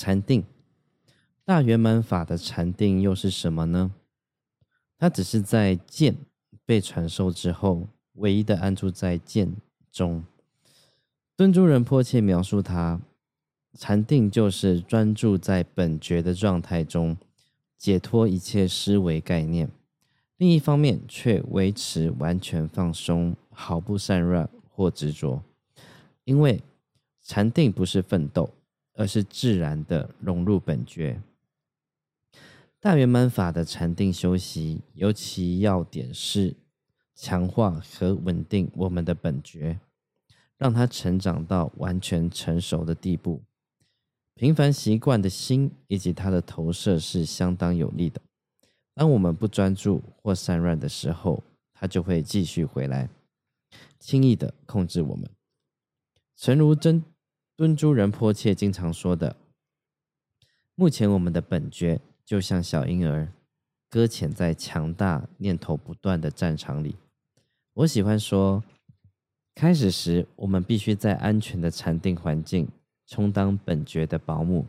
禅定。大圆满法的禅定又是什么呢？它只是在见被传授之后，唯一的安住在见中。敦珠仁波切描述它，禅定就是专注在本觉的状态中，解脱一切思维概念，另一方面却维持完全放松，毫不散乱或执着。因为禅定不是奋斗，而是自然的融入本觉。大圆满法的禅定修习，尤其要点是强化和稳定我们的本觉，让它成长到完全成熟的地步。频繁习惯的心以及它的投射是相当有力的。当我们不专注或散乱的时候，它就会继续回来，轻易的控制我们。诚如敦珠仁波切经常说的，目前我们的本觉就像小婴儿，搁浅在强大念头不断的战场里。我喜欢说，开始时我们必须在安全的禅定环境充当本觉的保姆。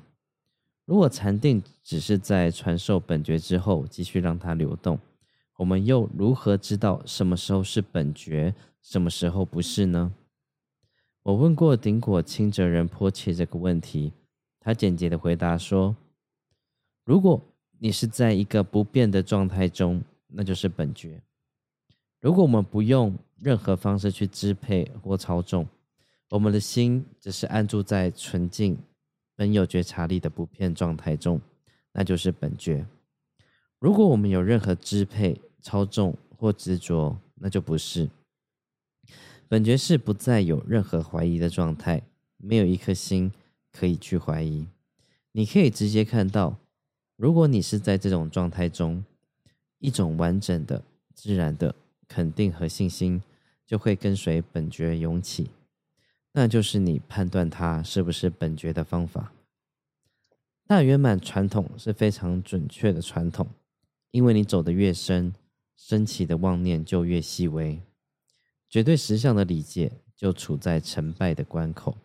如果禅定只是在传授本觉之后继续让它流动，我们又如何知道什么时候是本觉，什么时候不是呢？我问过顶果钦哲仁波切这个问题，他简洁的回答说，如果你是在一个不变的状态中，那就是本觉。如果我们不用任何方式去支配或操纵，我们的心只是安住在纯净本有觉察力的不变状态中，那就是本觉。如果我们有任何支配、操纵或执着，那就不是。本觉是不再有任何怀疑的状态，没有一颗心可以去怀疑。你可以直接看到，如果你是在这种状态中，一种完整的、自然的肯定和信心就会跟随本觉涌起，那就是你判断它是不是本觉的方法。大圆满传统是非常准确的传统，因为你走得越深，升起的妄念就越细微，绝对实相的理解就处在成败的关口。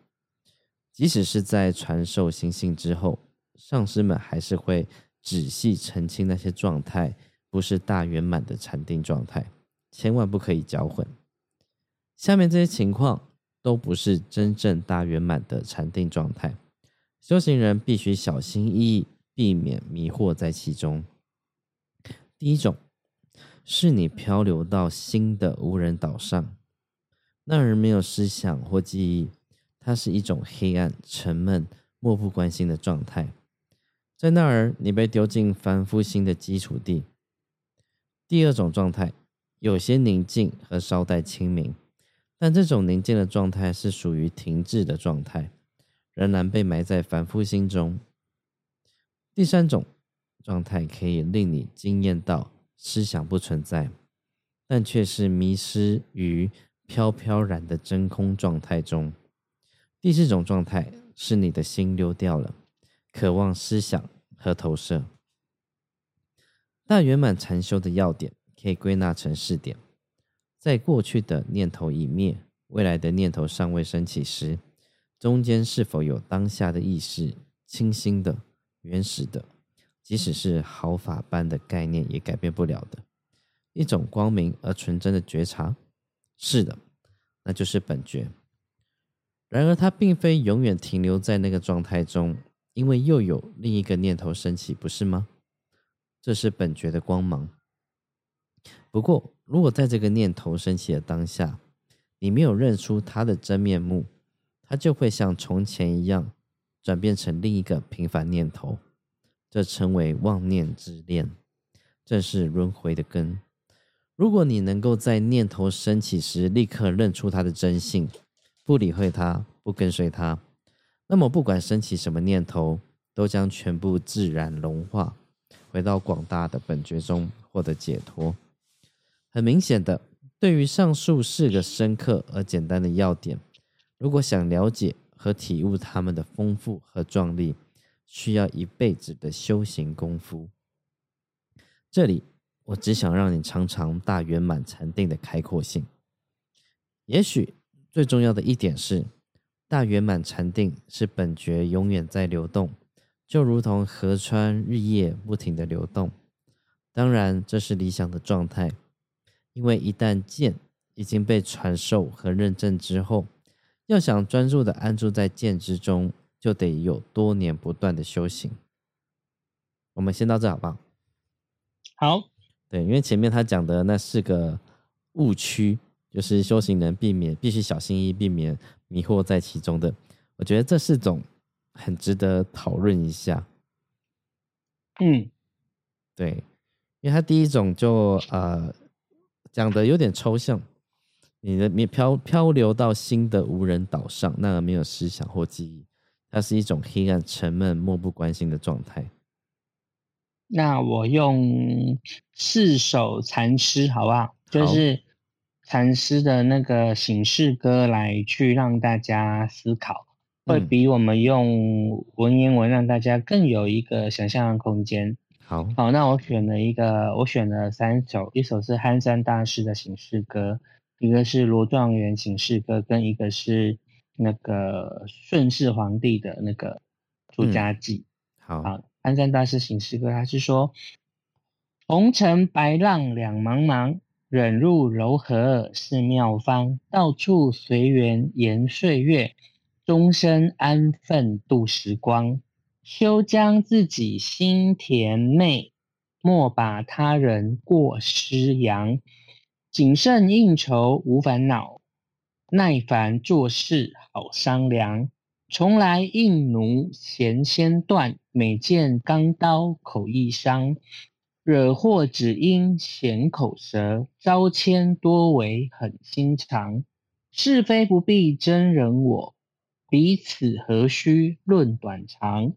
即使是在传授心性之后，上师们还是会仔细澄清那些状态不是大圆满的禅定状态，千万不可以搅混。下面这些情况都不是真正大圆满的禅定状态，修行人必须小心翼翼，避免迷惑在其中。第一种是你漂流到新的无人岛上，那人没有思想或记忆，它是一种黑暗、沉闷、漠不关心的状态。在那儿，你被丢进凡夫心的基础地。第二种状态，有些宁静和稍带清明，但这种宁静的状态是属于停滞的状态，仍然被埋在凡夫心中。第三种状态可以令你惊艳到思想不存在，但却是迷失于飘飘然的真空状态中。第四种状态是你的心溜掉了，渴望思想和投射。大圆满禅修的要点可以归纳成4点：在过去的念头已灭，未来的念头尚未升起时，中间是否有当下的意识，清新的、原始的，即使是毫发般的概念也改变不了的一种光明而纯真的觉察？是的，那就是本觉。然而它并非永远停留在那个状态中，因为又有另一个念头升起，不是吗？这是本觉的光芒。不过如果在这个念头升起的当下，你没有认出它的真面目，它就会像从前一样转变成另一个平凡念头，这称为妄念之恋，正是轮回的根。如果你能够在念头升起时立刻认出它的真性，不理会它，不跟随它，那么不管升起什么念头，都将全部自然融化，回到广大的本觉中，获得解脱。很明显的，对于上述4个深刻而简单的要点，如果想了解和体悟它们的丰富和壮丽，需要一辈子的修行功夫。这里我只想让你尝尝大圆满禅定的开阔性。也许最重要的一点是，大圆满禅定是本觉永远在流动，就如同河川日夜不停的流动。当然，这是理想的状态，因为一旦剑已经被传授和认证之后，要想专注的安住在剑之中，就得有多年不断的修行。我们先到这好不好？好。对，因为前面他讲的那四个误区，就是修行人必须小心翼翼避免迷惑在其中的，我觉得这四种很值得讨论一下。嗯，对，因为他第一种就讲的有点抽象，你漂流到新的无人岛上，那而没有思想或记忆，它是一种黑暗、沉闷、漠不关心的状态。那我用四首禅师好不好？就是禅师的那个醒世歌来去让大家思考，会比我们用文言文让大家更有一个想象的空间。好，那我选了三首，一首是憨山大师的醒世歌，一个是罗状元醒世歌，跟一个是那个顺世皇帝的那个出家记。好，憨山大师醒世歌，他是说：红尘白浪两茫茫，忍辱柔和是妙方，到处随缘延岁月，终身安分度时光，休将自己心甜媚，莫把他人过失扬，谨慎应酬无烦恼，耐烦做事好商量，从来应奴弦先断，每见钢刀口易伤，惹祸只因闲口舌，招迁多为狠心肠，是非不必争人我，彼此何须论短长，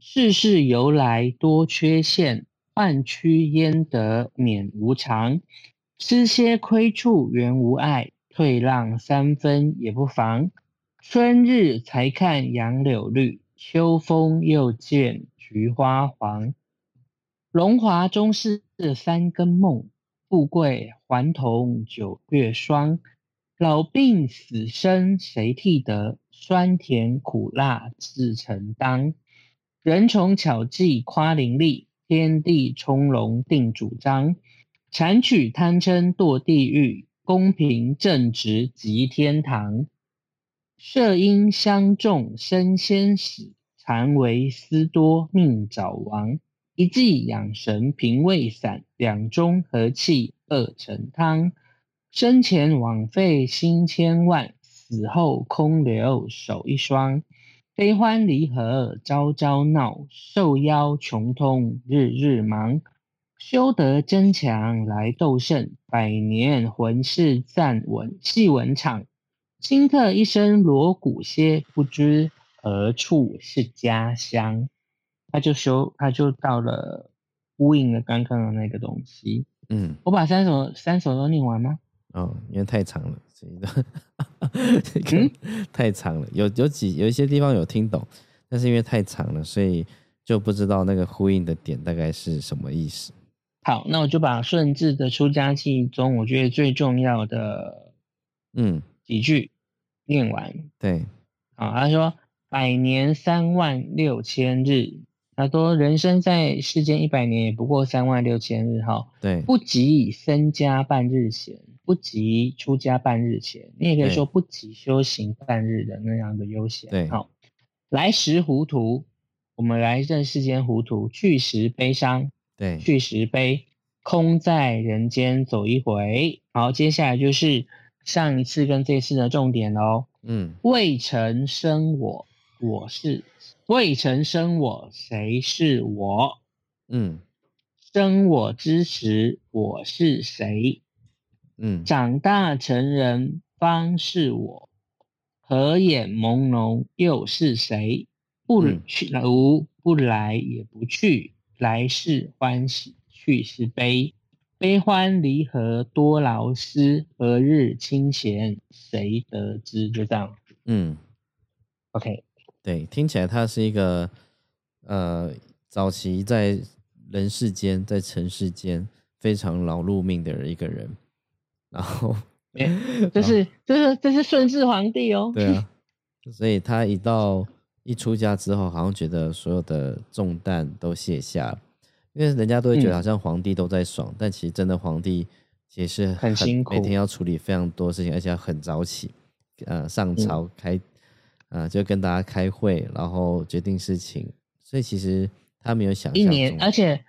世事由来多缺陷，患屈焉得免无常，吃些亏处原无碍，退让三分也不妨，春日才看杨柳绿，秋风又见菊花黄，荣华终是三更梦，富贵还同九月霜，老病死生谁替得，酸甜苦辣自承当，人从巧计夸伶俐，天地从容定主张，谄取贪嗔堕地狱，公平正直即天堂，射因相中身先死，禅为思多命早亡，一剂养神平胃散，两中和气二成汤，生前枉费心千万，死后空留手一双，悲欢离合朝朝闹，受邀穷通日日忙，修得真强来斗胜，百年魂世暂稳戏文场，顷刻一声锣鼓歇，不知何处是家乡。他就到了呼应了刚刚的那个东西。嗯，我把三首都念完吗？哦，因为太长了，太长了，有一些地方有听懂，但是因为太长了，所以就不知道那个呼应的点大概是什么意思。好，那我就把顺治的出家记中我觉得最重要的几句念完。对，好，他说100年36000日。他说人生在世间100年也不过36000日哈，对，不及身家半日闲，不及出家半日闲，你也可以说不及修行半日的那样的悠闲。对，好，来时糊涂，我们来这世间糊涂，去时悲伤，对，去时悲，空在人间走一回。好，接下来就是上一次跟这次的重点喽。嗯，未曾生我，谁是我？嗯，生我之时，我是谁？嗯，长大成人方是我，合眼朦胧又是谁？不去无，不来也不去，来是欢喜，去是悲。悲欢离合多劳思，何日清闲谁得知？就这样。嗯 ，OK。对，听起来它是一个早期在人世间、在尘世间非常劳碌命的一个人，然后，这是顺治皇帝哦，对啊，所以他一到一出家之后好像觉得所有的重担都卸下了，因为人家都会觉得好像皇帝都在爽，但其实真的皇帝其实 很辛苦，每天要处理非常多事情，而且很早起，上朝开，就跟大家开会，然后决定事情，所以其实他没有想象中一年，而且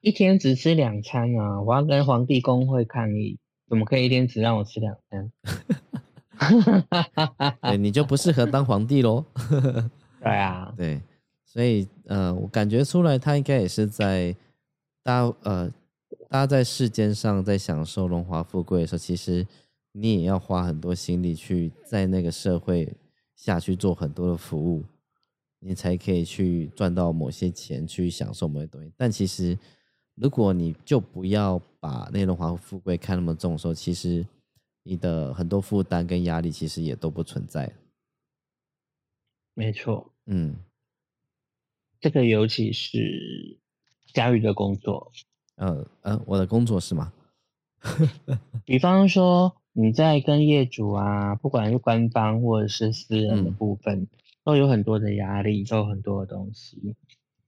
一天只吃两餐啊！我要跟皇帝公会抗议，怎么可以一天只让我吃两餐？你就不适合当皇帝咯。对啊，对，所以我感觉出来他应该也是在大家在世间上在享受荣华富贵的时候，其实你也要花很多心力去在那个社会下去做很多的服务，你才可以去赚到某些钱去享受某些东西。但其实如果你就不要把那荣华富贵看那么重的时候，其实你的很多负担跟压力其实也都不存在。没错，这个尤其是家瑜的工作。我的工作是吗？比方说你在跟业主啊，不管是官方或者是私人的部分，都有很多的压力，都有很多的东西，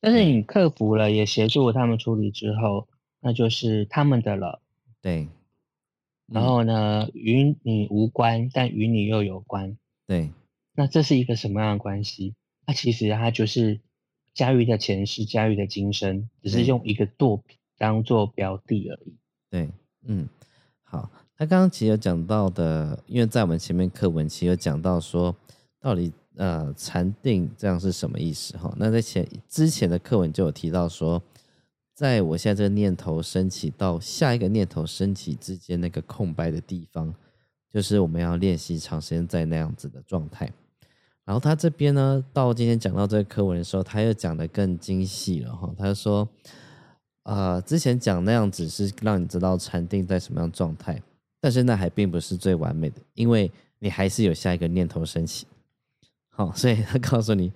但是你克服了，也协助他们处理之后，那就是他们的了。对，然后呢，与你无关，但与你又有关。对，那这是一个什么样的关系？那其实它就是家瑜的前世，家瑜的今生，只是用一个作品当做标的而已。对，好，他刚刚其实有讲到的，因为在我们前面课文其实有讲到说，到底禅定这样是什么意思哈？那在之前的课文就有提到说，在我现在这个念头升起到下一个念头升起之间那个空白的地方，就是我们要练习长时间在那样子的状态。然后他这边呢，到今天讲到这个课文的时候，他又讲得更精细了哈。他就说，之前讲那样子是让你知道禅定在什么样的状态，但是那还并不是最完美的，因为你还是有下一个念头升起。好，所以他告诉你，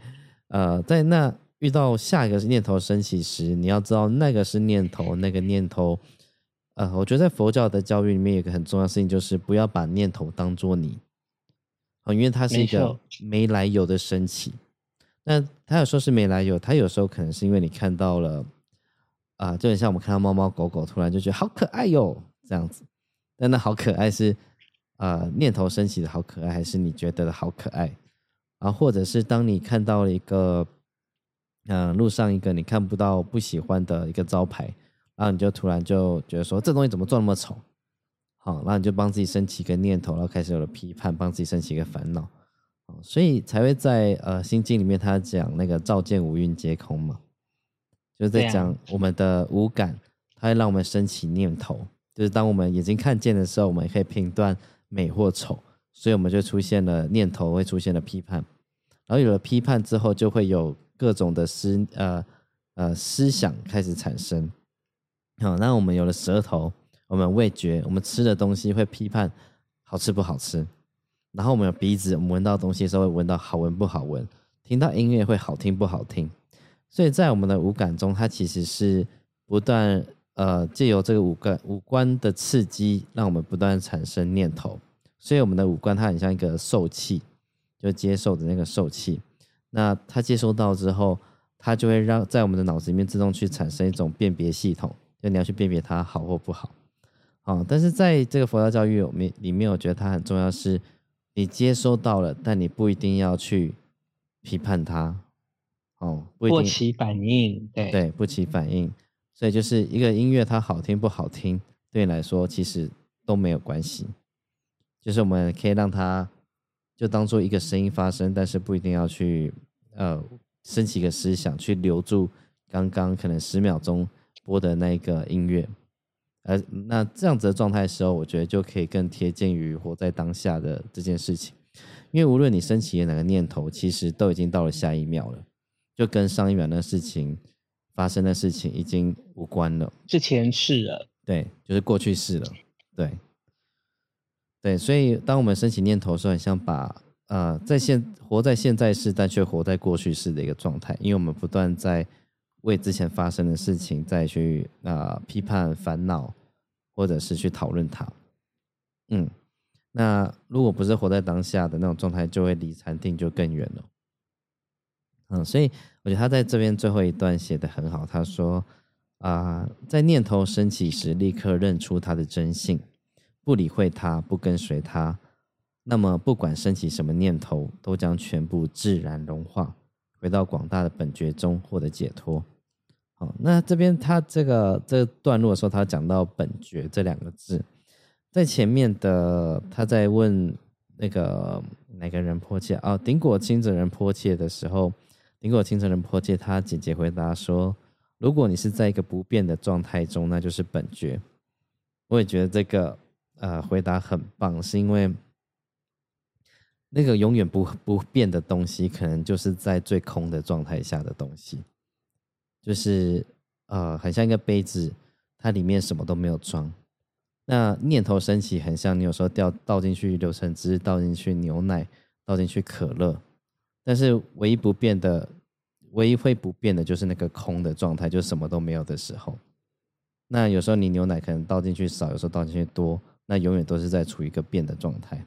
在那遇到下一个念头升起时，你要知道那个是念头，那个念头，我觉得在佛教的教育里面有一个很重要的事情，就是不要把念头当作你，因为它是一个没来由的升起。那它有时候是没来由，它有时候可能是因为你看到了，就很像我们看到猫猫狗狗，突然就觉得好可爱哟，这样子。但那好可爱是念头升起的好可爱，还是你觉得的好可爱？然后或者是当你看到了一个路上一个你看不到不喜欢的一个招牌，然后你就突然就觉得说这东西怎么做那么丑，好，然后你就帮自己升起一个念头，然后开始有了批判，帮自己升起一个烦恼，所以才会在心经里面他讲那个照见五蕴皆空嘛，就是在讲我们的五感，它会让我们升起念头，就是当我们眼睛看见的时候，我们可以评断美或丑，所以我们就出现了念头，会出现了批判，然后有了批判之后，就会有各种的思想开始产生。好，那我们有了舌头，我们味觉，我们吃的东西会批判好吃不好吃，然后我们有鼻子，我们闻到东西的时候会闻到好闻不好闻，听到音乐会好听不好听，所以在我们的五感中，它其实是不断藉由这个五官的刺激，让我们不断产生念头，所以我们的五官它很像一个受气，就接受的那个受气，那它接收到之后，它就会让在我们的脑子里面自动去产生一种辨别系统，就你要去辨别它好或不好。但是在这个佛教教育里面，我觉得它很重要是你接收到了，但你不一定要去批判它，不起反应。 对，不起反应，所以就是一个音乐它好听不好听，对你来说其实都没有关系，就是我们可以让它就当做一个声音发生，但是不一定要去升起一个思想去留住刚刚可能10秒钟播的那个音乐。那这样子的状态的时候，我觉得就可以更贴近于活在当下的这件事情，因为无论你升起的哪个念头，其实都已经到了下一秒了，就跟上一秒的事情发生的事情已经无关了，是前世了。对，就是过去式了。对，所以当我们升起念头的时候，很像把活在现在世但却活在过去世的一个状态，因为我们不断在为之前发生的事情再去批判烦恼，或者是去讨论它。那如果不是活在当下的那种状态，就会离禅定就更远了。嗯，所以我觉得他在这边最后一段写得很好，他说在念头升起时立刻认出他的真性，不理会他，不跟随他，那么不管升起什么念头都将全部自然融化，回到广大的本觉中获得解脱。好，那这边他这段落的时候他讲到本觉这两个字，在前面的他在问那个哪个仁波切啊，顶果钦哲仁波切的时候，顶果钦哲仁波切他简洁回答说，如果你是在一个不变的状态中，那就是本觉。我也觉得这个回答很棒，是因为那个永远不变的东西，可能就是在最空的状态下的东西，就是很像一个杯子，它里面什么都没有装。那念头升起很像你有时候倒进去柳橙汁，倒进去牛奶，倒进去可乐，但是唯一会不变的就是那个空的状态，就什么都没有的时候。那有时候你牛奶可能倒进去少，有时候倒进去多，那永远都是在处于一个变的状态。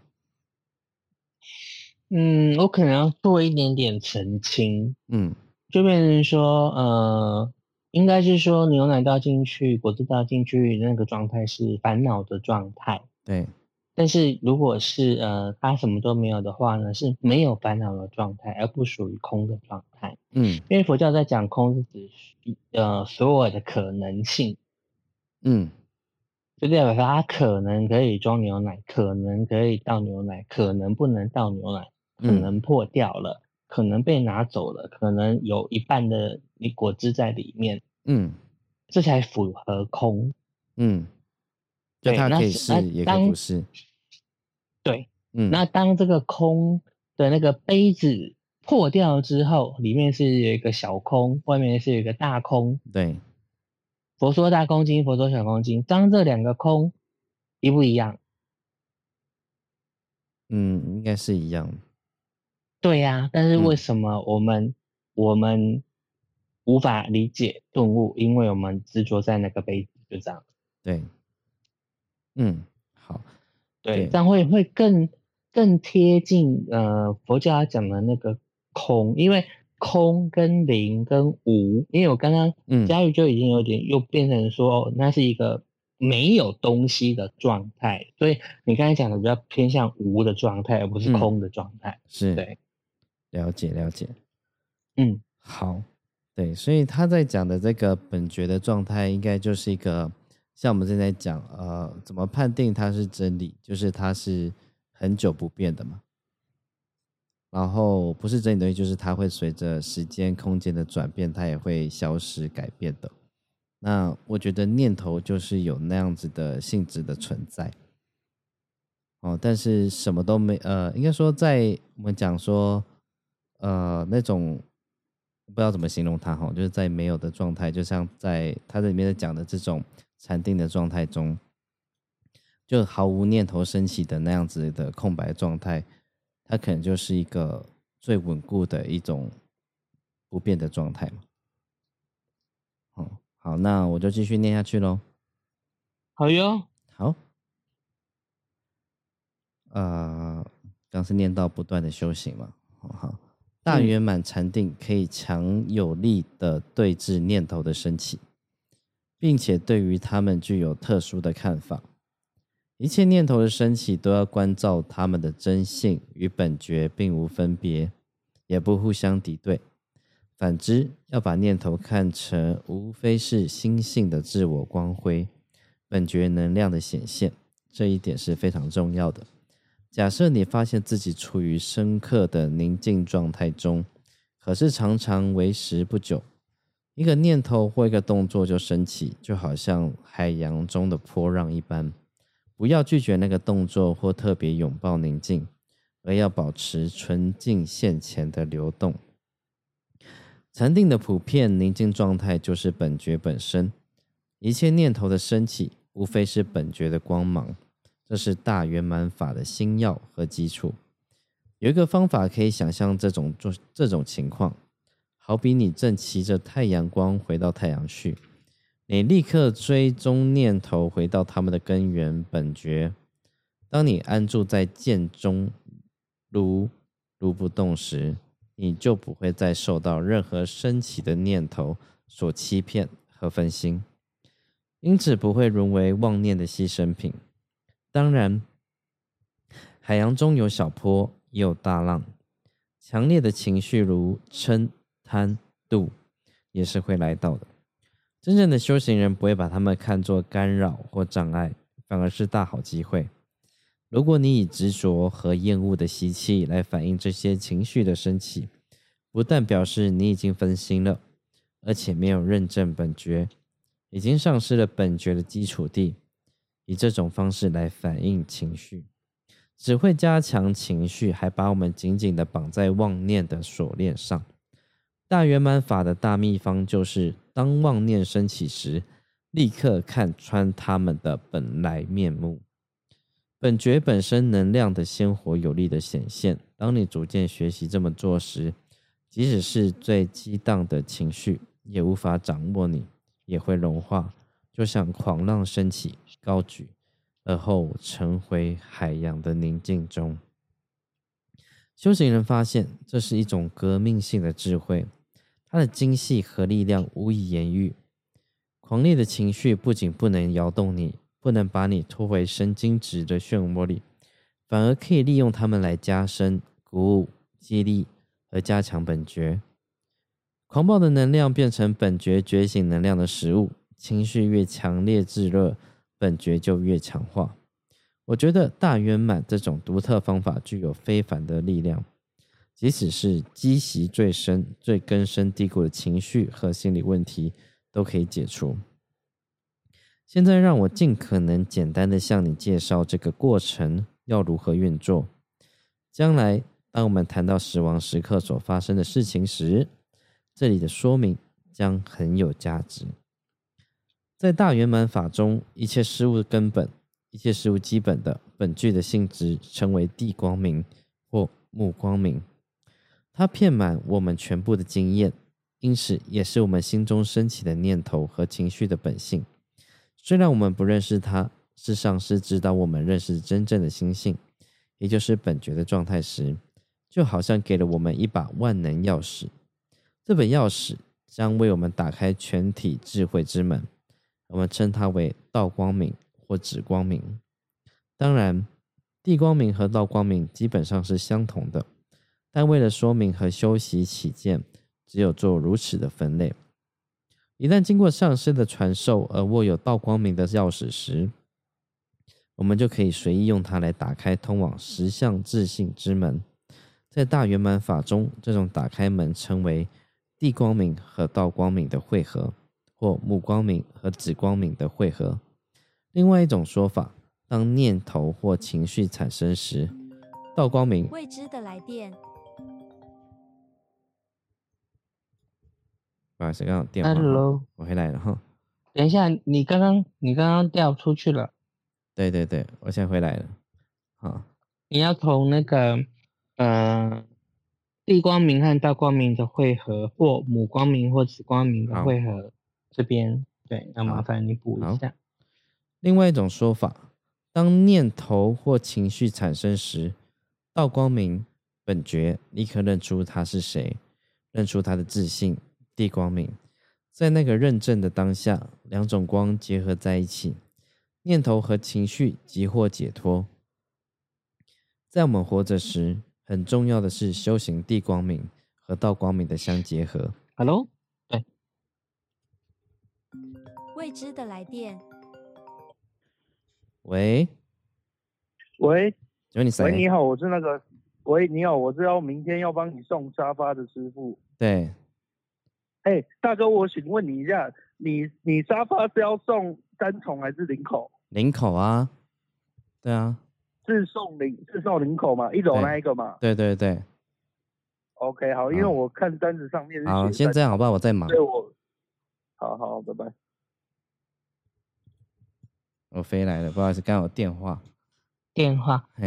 嗯，我可能要做一点点澄清。嗯，就变成说应该是说牛奶倒进去，果汁倒进去那个状态是烦恼的状态。对。但是如果是它什么都没有的话呢，是没有烦恼的状态，而不属于空的状态。嗯，因为佛教在讲空是指所有的可能性。嗯，就代表说它可能可以装牛奶，可能可以倒牛奶，可能不能倒牛奶，可能破掉了，可能被拿走了，可能有一半的你果汁在里面。嗯，这才符合空。嗯，就它可以是也可以不是。对。嗯，那当这个空的那个杯子破掉之后，里面是有一个小空，外面是有一个大空。对。佛说大空经，佛说小空经，当这两个空一不一样？嗯，应该是一样。对呀，但是为什么我们无法理解顿悟？因为我们执着在那个杯子，就这样。对，嗯，好，对，这样会更贴近佛教讲的那个空，因为空跟零跟无，因为我刚刚嘉瑜就已经有点又变成说，那是一个没有东西的状态，所以你刚才讲的比较偏向无的状态，而不是空的状态。是，对，了解了解。嗯，好，对，所以他在讲的这个本觉的状态，应该就是一个像我们正在讲怎么判定它是真理，就是它是很久不变的嘛。然后不是真理的东西，就是它会随着时间空间的转变，它也会消失改变的。那我觉得念头就是有那样子的性质的存在，哦，但是什么都没，应该说在我们讲说，那种不知道怎么形容它哈，就是在没有的状态，就像在它这里面讲的这种禅定的状态中，就毫无念头升起的那样子的空白状态，它可能就是一个最稳固的一种不变的状态嘛，哦。好，那我就继续念下去咯。好哟。好。刚是念到不断的修行嘛。好，大圆满禅定可以强有力的对治念头的升起，并且对于他们具有特殊的看法。一切念头的升起都要关照他们的真性，与本觉并无分别，也不互相敌对。反之，要把念头看成无非是心性的自我光辉、本觉能量的显现，这一点是非常重要的。假设你发现自己处于深刻的宁静状态中，可是常常为时不久，一个念头或一个动作就升起，就好像海洋中的波浪一般。不要拒绝那个动作或特别拥抱宁静，而要保持纯净现前的流动。禅定的普遍宁静状态就是本觉本身，一切念头的升起无非是本觉的光芒，这是大圆满法的心要和基础。有一个方法可以想象这种情况，好比你正骑着太阳光回到太阳去，你立刻追踪念头回到他们的根源本觉。当你安住在见中如不动时，你就不会再受到任何升起的念头所欺骗和分心，因此不会沦为妄念的牺牲品。当然，海洋中有小波，也有大浪，强烈的情绪如嗔、贪、妒也是会来到的。真正的修行人不会把他们看作干扰或障碍，反而是大好机会。如果你以执着和厌恶的习气来反映这些情绪的升起，不但表示你已经分心了，而且没有认证本觉，已经丧失了本觉的基础地。以这种方式来反映情绪，只会加强情绪，还把我们紧紧地绑在妄念的锁链上。大圆满法的大秘方就是，当妄念升起时，立刻看穿它们的本来面目。本觉本身能量的鲜活有力的显现，当你逐渐学习这么做时，即使是最激荡的情绪也无法掌握你，也会融化，就像狂浪升起高举，而后沉回海洋的宁静中。修行人发现这是一种革命性的智慧，它的精细和力量无以言喻。狂烈的情绪不仅不能摇动你，不能把你拖回神经质的漩涡里，反而可以利用它们来加深、鼓舞、激励和加强本觉。狂暴的能量变成本觉觉醒能量的食物，情绪越强烈炙热，本觉就越强化。我觉得大圆满这种独特方法具有非凡的力量，即使是积习最深、最根深蒂固的情绪和心理问题都可以解除。现在让我尽可能简单的向你介绍这个过程要如何运作。将来当我们谈到死亡时刻所发生的事情时，这里的说明将很有价值。在大圆满法中，一切事物根本，一切事物基本的本具的性质称为地光明或目光明，它遍满我们全部的经验，因此也是我们心中升起的念头和情绪的本性。虽然我们不认识它，事实上是指导我们认识真正的心性，也就是本觉的状态时，就好像给了我们一把万能钥匙。这本钥匙将为我们打开全体智慧之门，我们称它为道光明或指光明。当然，地光明和道光明基本上是相同的，但为了说明和修习起见，只有做如此的分类。一旦经过上师的传授而握有道光明的钥匙时，我们就可以随意用它来打开通往实相自性之门。在大圆满法中，这种打开门称为地光明和道光明的汇合，或目光明和指光明的汇合。另外一种说法，当念头或情绪产生时，道光明未知的来电。不好意思，刚刚有电话。Hello， 我回来了哈。等一下，你刚刚掉出去了。对对对，我现在回来了。好，你要从那个地光明和道光明的汇合，或母光明或子光明的汇合这边，对，那麻烦你补一下。另外一种说法，当念头或情绪产生时，道光明本觉立刻认出他是谁，认出他的自性。地光明在那个认证的当下，两种光结合在一起，念头和情绪即获解脱。在我们活着时，很重要的是修行地光明和道光明的相结合。 Hello， 对，未知的来电。喂喂，请问喂，你好，我是那个，喂，你好，我是要明天要帮你送沙发的师傅。对，哎，大哥，我请问你一下，你沙发是要送三重还是林口？林口啊，对啊，是送林口嘛，一楼那一个嘛。对对对。OK， 好，因为我看单子上面是。好，先这样好不好？我在忙。对我。好好，拜拜。我飞来了，不好意思，刚好有电话。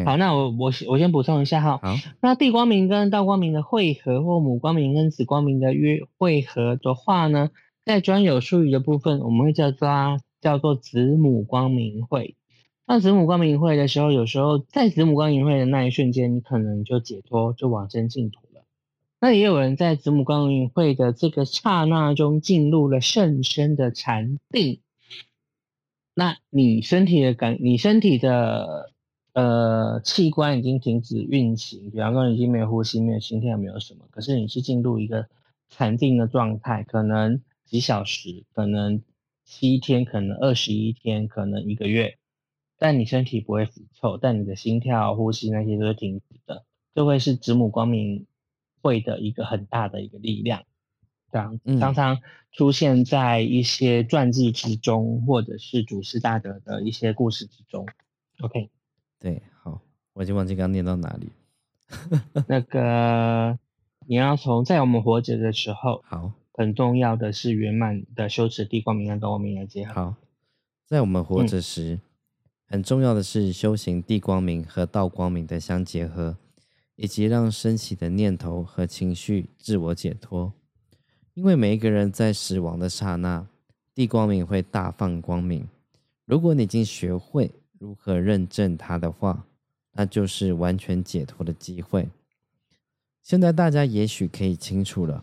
好，那我先补充一下哈。那地光明跟道光明的汇合，或母光明跟子光明的汇合的话呢，在专有术语的部分，我们会叫做子母光明会。那子母光明会的时候，有时候在子母光明会的那一瞬间，你可能就解脱，就往生净土了。那也有人在子母光明会的这个刹那中进入了甚深的禅定。那你身体的器官已经停止运行，比方说已经没有呼吸，没有心跳，没有什么，可是你是进入一个禅定的状态，可能几小时，可能7天，可能21天，可能1个月，但你身体不会腐臭，但你的心跳呼吸那些都是停止的，这会是子母光明会的一个很大的一个力量。常常出现在一些传记之中，或者是祖师大德的一些故事之中。 OK， 对，好，我已经忘记刚念到哪里。那个你要从在我们活着的时候，好，很重要的是圆满的修持地光明跟光明的结合。好，在我们活着时，很重要的是修行地光明和道光明的相结合，以及让升起的念头和情绪自我解脱。因为每一个人在死亡的刹那，地光明会大放光明。如果你已经学会如何认证它的话，那就是完全解脱的机会。现在大家也许可以清楚了，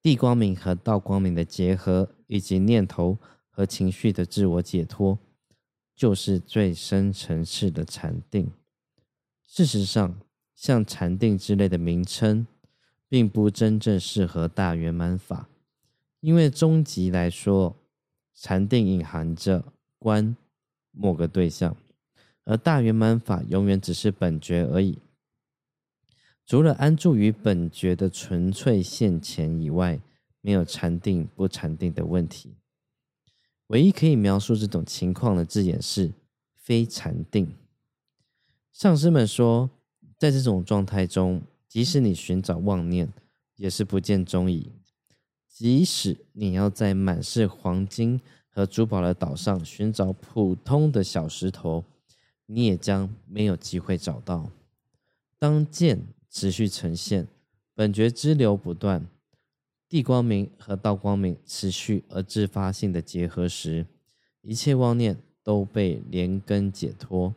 地光明和道光明的结合，以及念头和情绪的自我解脱，就是最深层次的禅定。事实上，像禅定之类的名称并不真正适合大圆满法，因为终极来说，禅定隐含着观某个对象，而大圆满法永远只是本觉而已。除了安住于本觉的纯粹现前以外，没有禅定不禅定的问题。唯一可以描述这种情况的字眼是非禅定。上师们说，在这种状态中，即使你寻找妄念，也是不见踪影。即使你要在满是黄金和珠宝的岛上寻找普通的小石头，你也将没有机会找到。当见持续呈现，本觉之流不断，地光明和道光明持续而自发性的结合时，一切妄念都被连根解脱。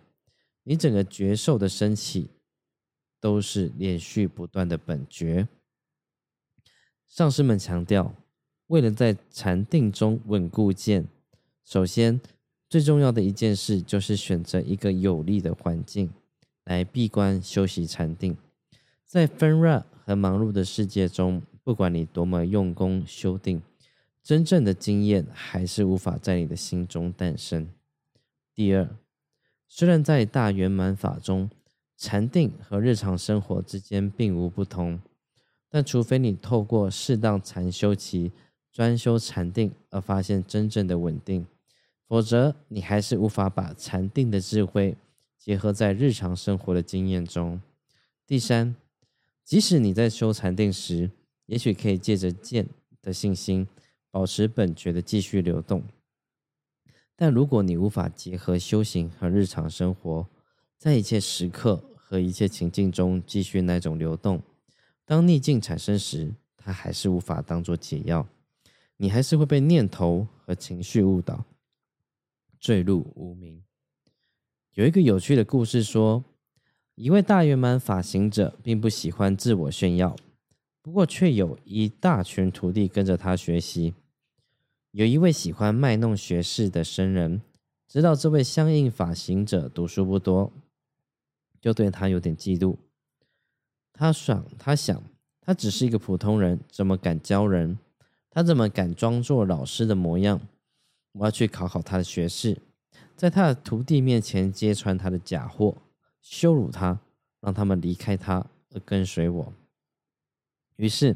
你整个觉受的升起都是连续不断的本觉。上师们强调，为了在禅定中稳固见，首先最重要的一件事就是选择一个有利的环境来闭关修习禅定。在纷乱和忙碌的世界中，不管你多么用功修定，真正的经验还是无法在你的心中诞生。第二，虽然在大圆满法中，禅定和日常生活之间并无不同，但除非你透过适当禅修期专修禅定而发现真正的稳定，否则你还是无法把禅定的智慧结合在日常生活的经验中。第三，即使你在修禅定时，也许可以借着见的信心保持本觉的继续流动，但如果你无法结合修行和日常生活，在一切时刻和一切情境中继续那种流动，当逆境产生时，它还是无法当作解药，你还是会被念头和情绪误导，坠入无明。有一个有趣的故事说，一位大圆满法行者并不喜欢自我炫耀，不过却有一大群徒弟跟着他学习。有一位喜欢卖弄学识的僧人，知道这位相应法行者读书不多，就对他有点嫉妒。他想，他只是一个普通人，怎么敢教人？他怎么敢装作老师的模样？我要去考考他的学识，在他的徒弟面前揭穿他的假货，羞辱他，让他们离开他而跟随我。于是，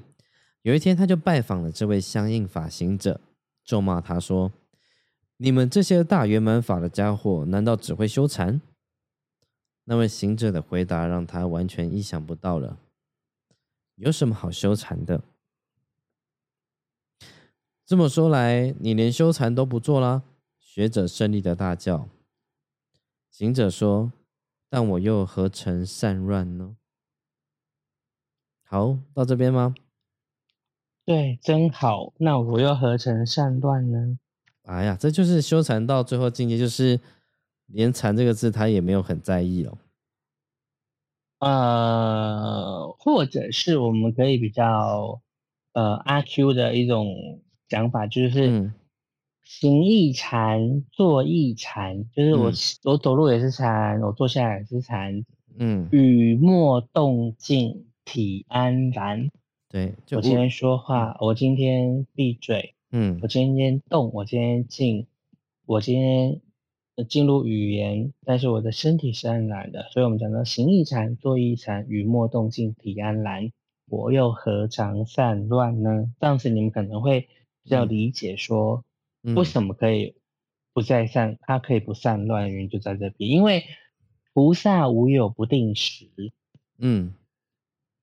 有一天他就拜访了这位相应法行者，咒骂他说：“你们这些大圆满法的家伙，难道只会修禅？”那位行者的回答让他完全意想不到了。有什么好修禅的？这么说来，你连修禅都不做啦？学者胜利的大叫。行者说：“但我又何曾散乱呢？”好，到这边吗？对，真好。那我又何曾散乱呢？哎呀，这就是修禅到最后境界，就是连禅这个字他也没有很在意哦。或者是我们可以比较阿 Q 的一种讲法，就是行亦禅，坐亦禅，就是我走路也是禅，我坐下来也是禅。语默动静，体安然。对，我今天说话，我今天闭嘴。我今天动，我今天静，我今天进入语言，但是我的身体是安然的，所以我们讲到行亦禅，坐亦禅，语默动静，体安然，我又何尝散乱呢？这样子你们可能会比较理解说，为什么可以不再散，它可以不散乱的原因就在这边，因为菩萨无有不定时。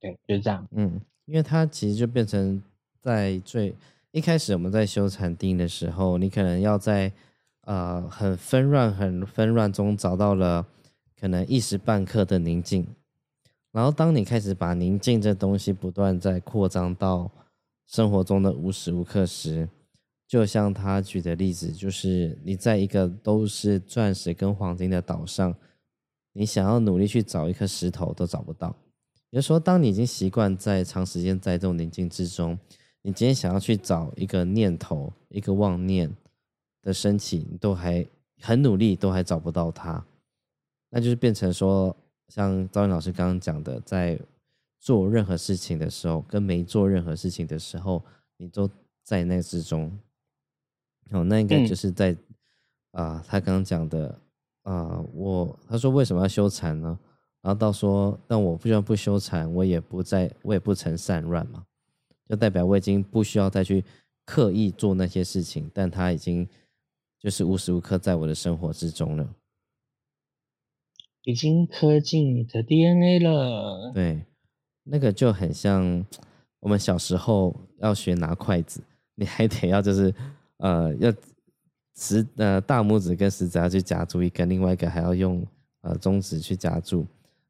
对，就这样。因为它其实就变成在最一开始我们在修禅定的时候，你可能要在很纷乱中找到了可能一时半刻的宁静，然后当你开始把宁静这东西不断在扩张到生活中的无时无刻时，就像他举的例子，就是你在一个都是钻石跟黄金的岛上，你想要努力去找一颗石头都找不到。也就是说，当你已经习惯在长时间在这种宁静之中，你今天想要去找一个念头，一个妄念的升起，你都还很努力都还找不到它，那就是变成说像赵云老师刚刚讲的，在做任何事情的时候跟没做任何事情的时候，你都在那之中。那应该就是在他刚刚讲的他说为什么要修禅呢？然后到说但我不需要不修禅，我也不曾散乱嘛，就代表我已经不需要再去刻意做那些事情，但他已经就是无时无刻在我的生活之中了，已经刻进你的 DNA 了。对，那个就很像我们小时候要学拿筷子，你还得要就是大拇指跟食指要去夹住一根，另外一个还要用中指去夹住，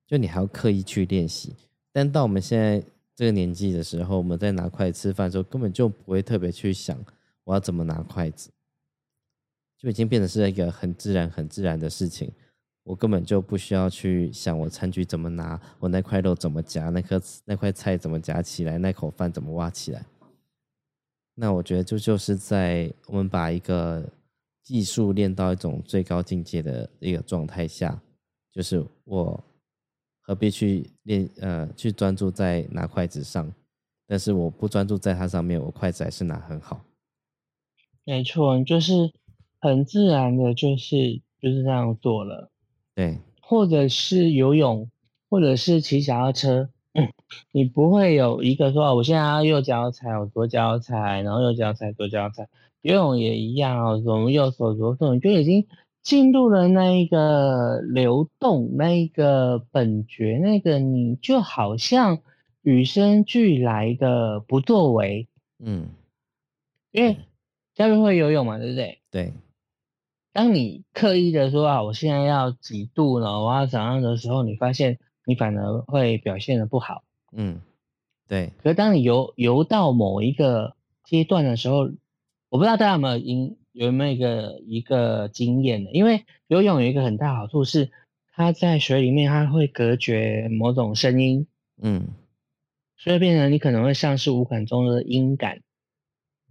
就你还要刻意去练习。但到我们现在这个年纪的时候，我们在拿筷子吃饭的时候，根本就不会特别去想我要怎么拿筷子，就已经变成是一个很自然的事情。我根本就不需要去想我餐具怎么拿，我那块肉怎么夹，那块菜怎么夹起来，那口饭怎么挖起来。那我觉得这就是在我们把一个技术练到一种最高境界的一个状态下，就是我何必去专注在拿筷子上，但是我不专注在它上面，我筷子还是拿很好。没错，就是很自然的就是这样做了。对，或者是游泳，或者是骑脚踏车，你不会有一个说我现在要右脚踩，我左脚踩，然后右脚踩，左脚踩。游泳也一样我们右手左手，你就已经进入了那一个流动，那一个本觉，那个你就好像与生俱来的不作为。因为嘉宾会游泳嘛，对不对？对。当你刻意的说我现在要几度呢？我要怎样的时候，你发现你反而会表现得不好。对。可是当你游到某一个阶段的时候，我不知道大家有没有一个经验的，因为游泳有一个很大好处是，它在水里面它会隔绝某种声音。所以变成你可能会丧失五感中的音感。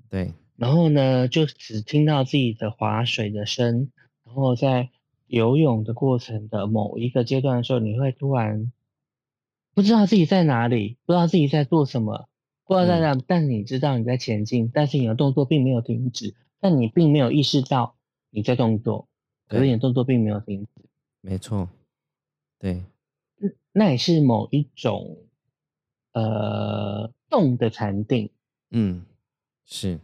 对。然后呢，就只听到自己的划水的声，然后在游泳的过程的某一个阶段的时候，你会突然不知道自己在哪里，不知道自己在做什么，不知道在哪里，但你知道你在前进，但是你的动作并没有停止，但你并没有意识到你在动作，可是你的动作并没有停止。没错，对，那也是某一种动的禅定。是。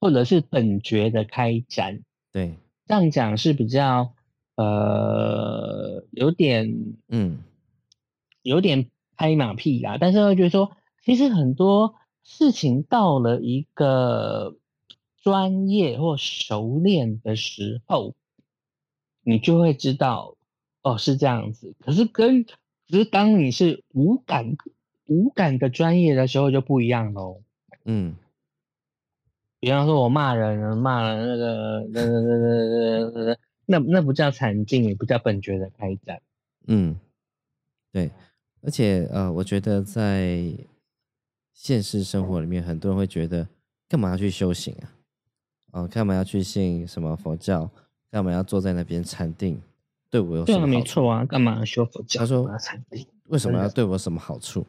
或者是本觉的开展。对，这样讲是比较有点拍马屁啦，但是会觉得说，其实很多事情到了一个专业或熟练的时候，你就会知道是这样子。可是当你是无感的专业的时候就不一样咯。比方说我骂人那不叫禅定，也不叫本觉的开展。对，而且我觉得在现实生活里面，很多人会觉得干嘛要去修行啊？干嘛要去信什么佛教？干嘛要坐在那边禅定？对我有什么好处？对啊，没错啊，干嘛修佛教？他说为什么要对我什么好处？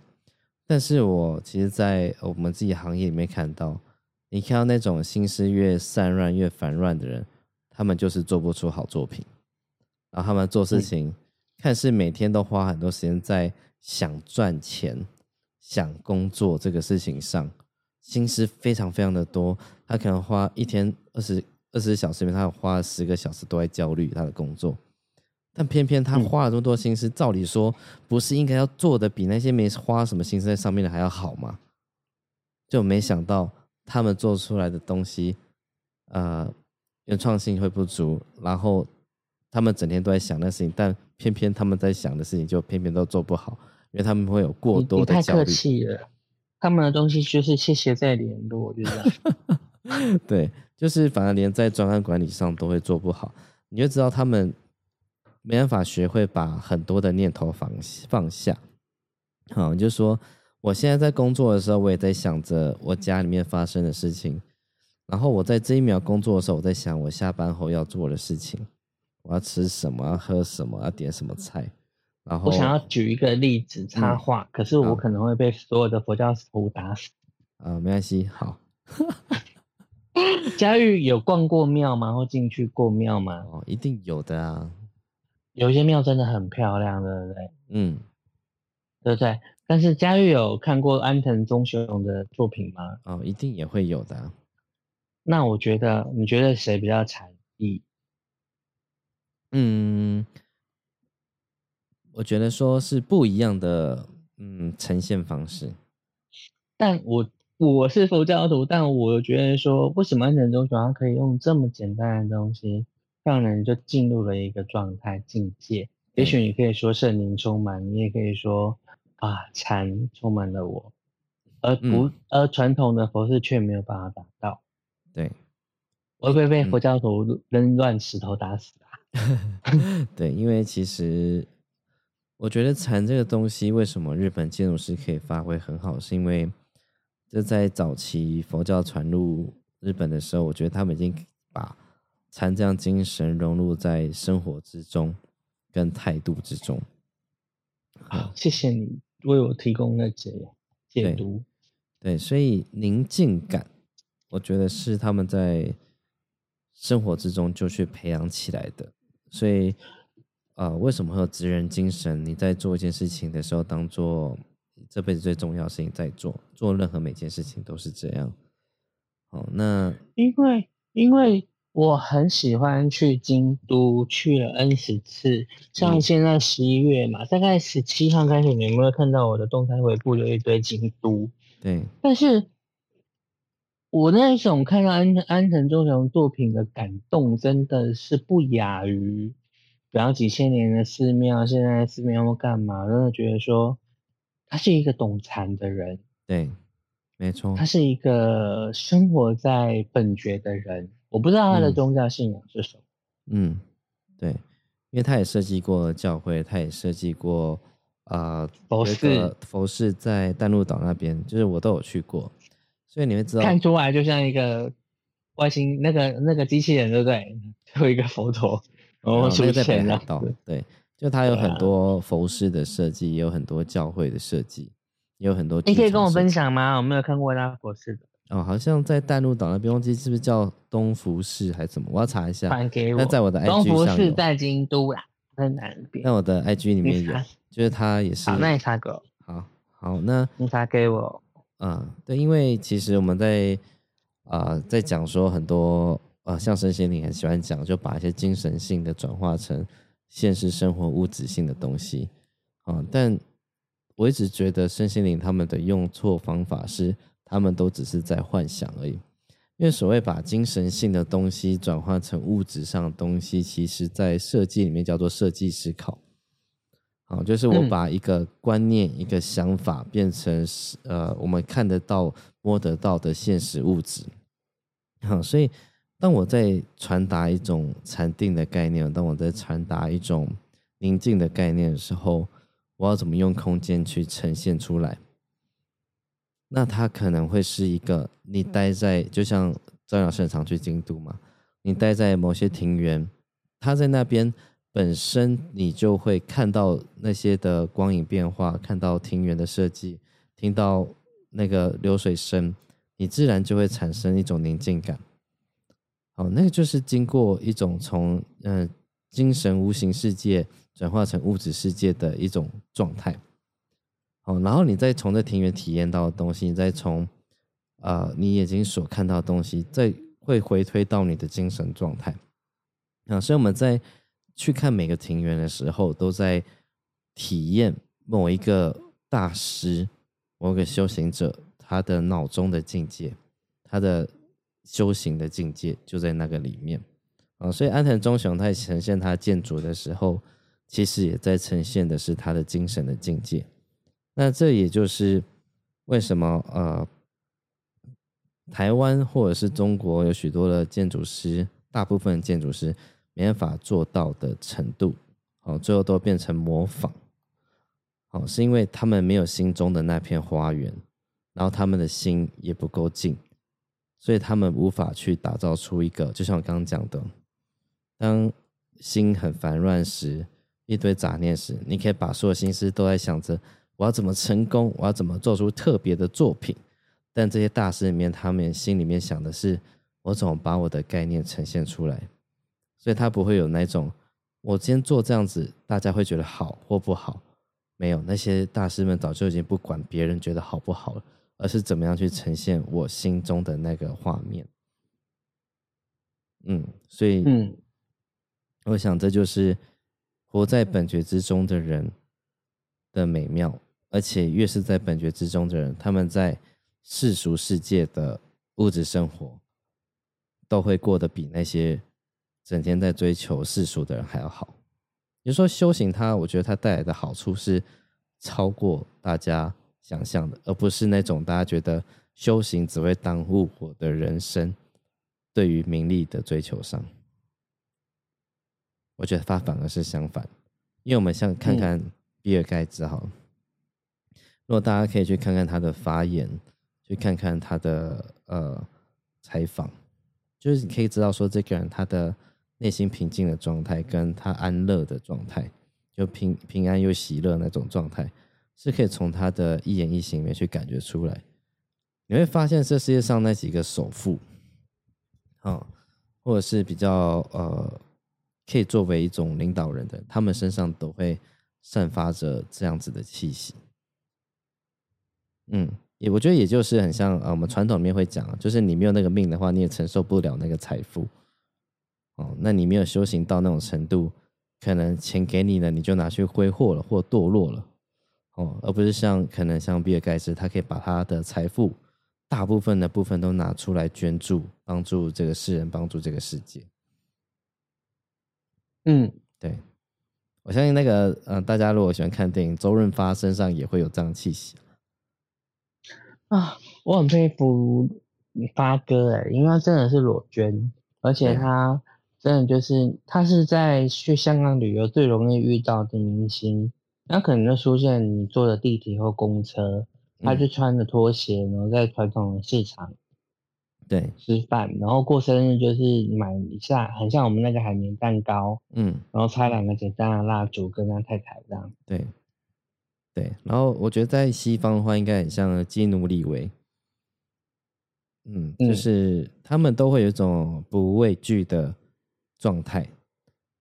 但是我其实在我们自己行业里面看到，你看到那种心思越散乱越烦乱的人，他们就是做不出好作品。然后他们做事情，看似每天都花很多时间在想赚钱、想工作这个事情上，心思非常非常的多。他可能花一天20小时里面，他花10个小时都在焦虑他的工作。但偏偏他花了这么多心思，照理说不是应该要做的比那些没花什么心思在上面的还要好吗？就没想到他们做出来的东西，原创性会不足，然后他们整天都在想那事情，但偏偏他们在想的事情就偏偏都做不好，因为他们会有过多的焦虑。你太客气了，他们的东西就是谢谢再联络，就这样。对，就是反而连在专案管理上都会做不好，你就知道他们没办法学会把很多的念头放下。好，你就说我现在在工作的时候，我也在想着我家里面发生的事情，然后我在这一秒工作的时候，我在想我下班后要做的事情，我要吃什么，要喝什么，要点什么菜。然后我想要举一个例子插话，可是我可能会被所有的佛教徒打死。没关系，好。嘉玉有逛过庙吗？或进去过庙吗？一定有的啊。有些庙真的很漂亮，对不对？嗯，对不对？但是嘉玉有看过安藤忠雄的作品吗？一定也会有的啊。那我觉得，你觉得谁比较禅意？我觉得说是不一样的呈现方式。但我是佛教徒，但我觉得说，为什么安藤忠雄他可以用这么简单的东西？让人就进入了一个状态境界，也许你可以说圣灵充满，你也可以说禅充满了我，而传统的佛事却没有办法达到。对，我会被佛教徒扔乱石头打死啊。对，因为其实我觉得禅这个东西，为什么日本建筑师可以发挥很好，是因为就在早期佛教传入日本的时候，我觉得他们已经把禅这样精神融入在生活之中跟态度之中。好，谢谢你为我提供了解读。 对，所以宁静感我觉得是他们在生活之中就去培养起来的。所以为什么会有职人精神？你在做一件事情的时候，当做这辈子最重要的事情在做任何每件事情都是这样。好，那因为我很喜欢去京都，去了 N 次，像现在11月嘛，大概17号开始，你有没有看到我的动态回顾有一堆京都？对。但是我那种看到安藤忠雄作品的感动，真的是不亚于比方几千年的寺庙，现在寺庙要干嘛？真的觉得说他是一个懂禅的人。对，没错。他是一个生活在本觉的人。我不知道他的宗教信仰是什么。对，因为他也设计过教会，他也设计过佛寺在淡路岛那边，就是我都有去过，所以你会知道看出来就像一个外星那个机器人，对不对？有一个佛陀，然后出现了。对，就他有很多佛寺的设计，也有很多教会的设计，也有很多。你可以跟我分享吗？我没有看过他佛寺的。好像在淡路岛那边，忘记是不是叫东福寺还是什么，我要查一下。传给我。那在我的 IG 上有。东福寺在京都啦，在南边。那我的 IG 里面有，就是他也是。好，那你查给我。好，那你查给我。对，因为其实我们在讲说很多像身心灵很喜欢讲，就把一些精神性的转化成现实生活物质性的东西。但我一直觉得身心灵他们的用错方法是。他们都只是在幻想而已，因为所谓把精神性的东西转化成物质上的东西，其实在设计里面叫做设计思考。好，就是我把一个观念、一个想法变成我们看得到、摸得到的现实物质。好，所以当我在传达一种禅定的概念，当我在传达一种宁静的概念的时候，我要怎么用空间去呈现出来？那它可能会是一个你待在，就像张老师很常去京都嘛，你待在某些庭园，它在那边本身你就会看到那些的光影变化，看到庭园的设计，听到那个流水声，你自然就会产生一种宁静感。好，那个就是经过一种从精神无形世界转化成物质世界的一种状态。好，然后你再从这庭园体验到的东西，你再从你眼睛所看到的东西，再会回推到你的精神状态。所以我们在去看每个庭园的时候，都在体验某一个大师、某个修行者他的脑中的境界，他的修行的境界就在那个里面。所以安藤忠雄他呈现他建筑的时候，其实也在呈现的是他的精神的境界。那这也就是为什么台湾或者是中国有许多的建筑师，大部分的建筑师没办法做到的程度，最后都变成模仿，是因为他们没有心中的那片花园，然后他们的心也不够静，所以他们无法去打造出一个，就像我刚刚讲的，当心很烦乱时，一堆杂念时，你可以把所有心思都在想着我要怎么成功，我要怎么做出特别的作品，但这些大师里面，他们心里面想的是我怎么把我的概念呈现出来，所以他不会有那种我今天做这样子大家会觉得好或不好，没有，那些大师们早就已经不管别人觉得好不好了，而是怎么样去呈现我心中的那个画面。所以我想这就是活在本觉之中的人的美妙，而且越是在本觉之中的人，他们在世俗世界的物质生活都会过得比那些整天在追求世俗的人还要好。也就是说修行它，我觉得它带来的好处是超过大家想象的，而不是那种大家觉得修行只会耽误我的人生对于名利的追求上。我觉得它反而是相反，因为我们像看看比尔盖茨好了，如果大家可以去看看他的发言，去看看他的采访，就是你可以知道说这个人他的内心平静的状态跟他安乐的状态，就 平安又喜乐那种状态，是可以从他的一言一行里面去感觉出来。你会发现这世界上那几个首富或者是比较可以作为一种领导人的，他们身上都会散发着这样子的气息。我觉得也就是很像我们传统里面会讲，就是你没有那个命的话，你也承受不了那个财富。那你没有修行到那种程度，可能钱给你了你就拿去挥霍了或堕落了。而不是像可能像比尔盖茨，他可以把他的财富大部分的部分都拿出来捐助，帮助这个世人，帮助这个世界。对，我相信那个大家如果喜欢看电影，周润发身上也会有这样的气息啊。我很佩服发哥因为他真的是裸捐，而且他真的就是他是在去香港旅游最容易遇到的明星，那可能就出现你坐的地铁或公车，他就穿着拖鞋，然后在传统的市场对吃饭，然后过生日就是买一下很像我们那个海绵蛋糕，然后插两个简单的蜡烛跟他太太这样。对，然后我觉得在西方的话应该很像基努李维，就是他们都会有一种不畏惧的状态，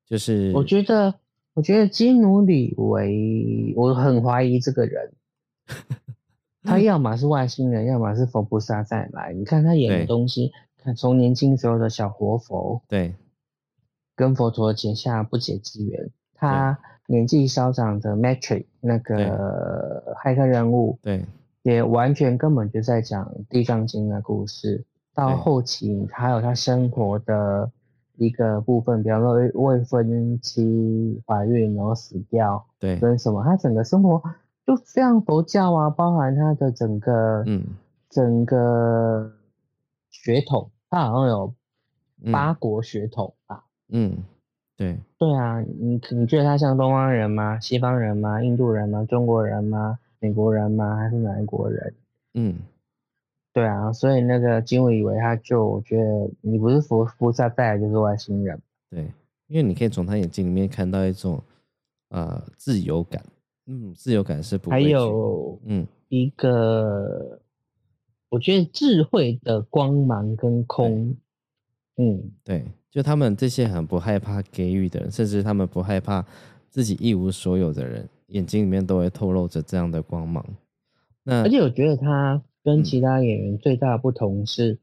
就是我觉得基努李维，我很怀疑这个人，他要么是外星人，要么是佛菩萨再来。你看他演的东西，看从年轻时候的小活佛，对，跟佛陀结下不解之缘。他年纪稍长的 Matrix 那个骇客任务，对，也完全根本就在讲《地藏经》的故事。到后期还有他生活的一个部分，比方说未婚妻怀孕然后死掉，对，跟什么，他整个生活就非常佛教啊，包含他的整个血统，他好像有8国血统吧，对对啊，你觉得他像东方人吗？西方人吗？印度人吗？中国人吗？美国人吗？还是哪一国人？嗯，对啊，所以那个经纬以为他就，我觉得你不是菩萨带来就是外星人。对，因为你可以从他眼睛里面看到一种自由感，自由感是不会去。还有一个，我觉得智慧的光芒跟空，对。就他们这些很不害怕给予的人，甚至他们不害怕自己一无所有的人，眼睛里面都会透露着这样的光芒。那而且我觉得他跟其他演员最大的不同是，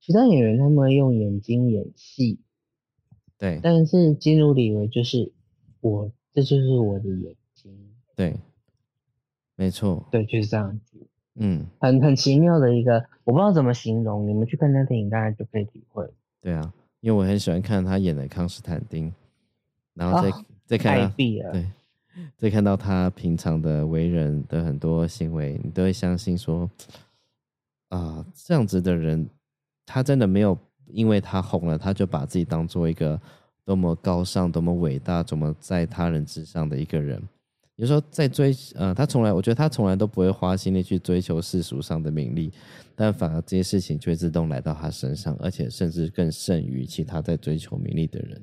其他演员他们用眼睛演戏，对，但是金如里维就是这就是我的眼睛，对，没错，对，就是这样子，很奇妙的一个，我不知道怎么形容，你们去看那电影大概就可以体会。对啊。因为我很喜欢看他演的康斯坦丁，然后再看到，对，再看到他平常的为人的很多行为，你都会相信说，这样子的人，他真的没有因为他红了，他就把自己当做一个多么高尚、多么伟大、多么在他人之上的一个人。有时候在我觉得他从来都不会花心力去追求世俗上的名利，但反而这些事情却自动来到他身上，而且甚至更胜于其他在追求名利的人。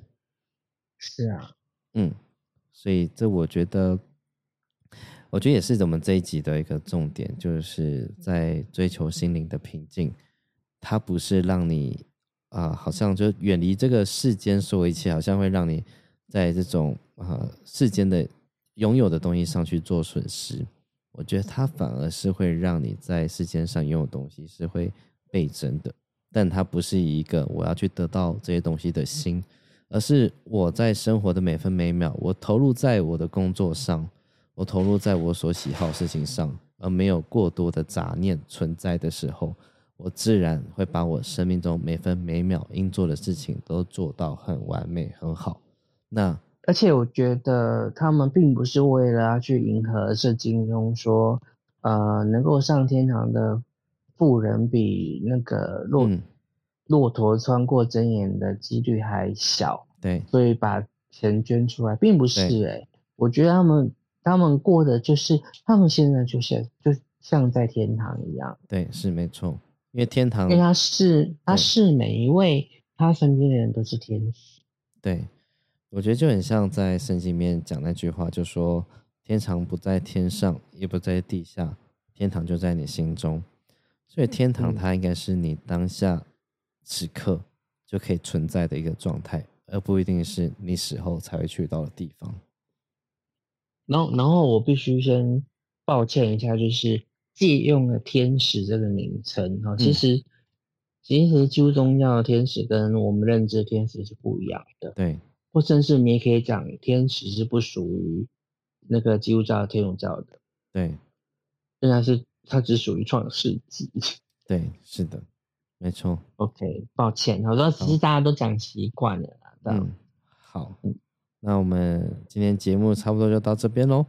是啊，所以这我觉得也是我们这一集的一个重点，就是在追求心灵的平静，它不是让你好像就远离这个世间所有一切，好像会让你在这种世间的拥有的东西上去做损失，我觉得它反而是会让你在世间上拥有东西是会倍增的，但它不是一个我要去得到这些东西的心，而是我在生活的每分每秒，我投入在我的工作上，我投入在我所喜好的事情上，而没有过多的杂念存在的时候，我自然会把我生命中每分每秒应做的事情都做到很完美很好。那而且我觉得他们并不是为了要去迎合圣经中说，能够上天堂的富人比那个骆驼穿过针眼的几率还小，对，所以把钱捐出来，并不是我觉得他们过的就是他们现在就像在天堂一样，对，是没错，因为天堂，因为他是每一位他身边的人都是天使，对。我觉得就很像在圣经里面讲那句话，就说天堂不在天上也不在地下，天堂就在你心中，所以天堂它应该是你当下此刻就可以存在的一个状态，而不一定是你死后才会去到的地方。然后我必须先抱歉一下，就是借用了天使这个名称，其实基督宗教的天使跟我们认知的天使是不一样的，对，或甚至你也可以讲天使是不属于那个基督教天主教的，对，但它只属于创世纪，对，是的，没错。 OK， 抱歉，我说只是大家都讲习惯了啦，好，那我们今天节目差不多就到这边咯。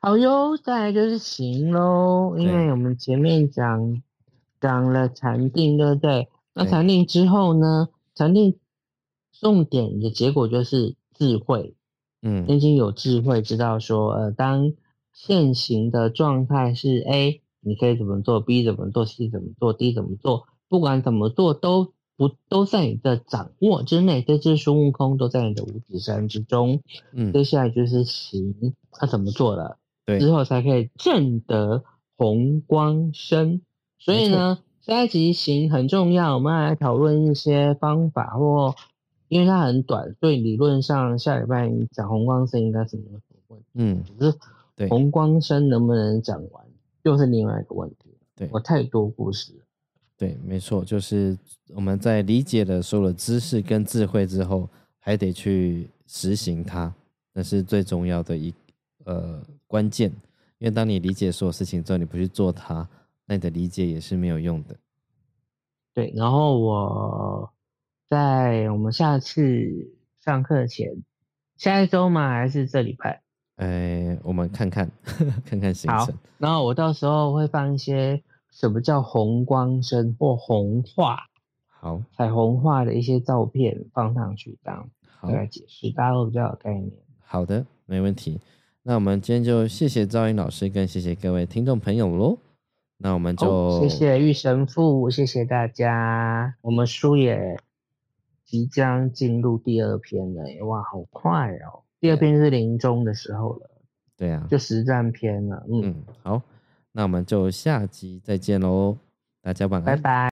好哟，再来就是行咯，因为我们前面讲了禅定，对不对？那禅定之后呢，禅定重点的结果就是智慧，已经有智慧知道说，当现行的状态是 A， 你可以怎么做 ；B 怎么做 ；C 怎么做 ；D 怎么做，不管怎么做都在你的掌握之内。这只孙悟空都在你的五指山之中。接下来就是行，他怎么做了，对，之后才可以证得红光身。所以呢，下一集行很重要，我们来讨论一些方法或。因为它很短，所以理论上下礼拜你讲红光身应该是没有什么问题。只是红光身能不能讲完，就是另外一个问题。对，我太多故事了。对，没错，就是我们在理解了所有的知识跟智慧之后，还得去实行它，那是最重要的一关键。因为当你理解所有事情之后，你不去做它，那你的理解也是没有用的。对，然后我。在我们下次上课前，下一周吗？还是这礼拜？我们看看行程。好，然后我到时候会放一些什么叫红光身或红画，好，彩虹画的一些照片放上去，这样。好，来解释大家会比较有概念。好的，没问题。那我们今天就谢谢赵胤老师，跟谢谢各位听众朋友咯。那我们就、谢谢玉神父，谢谢大家。我们书也即将进入第二篇了，哇，好快哦！第二篇是临终的时候了，对啊，就实战篇了。嗯，好，那我们就下集再见咯，大家晚安，拜拜。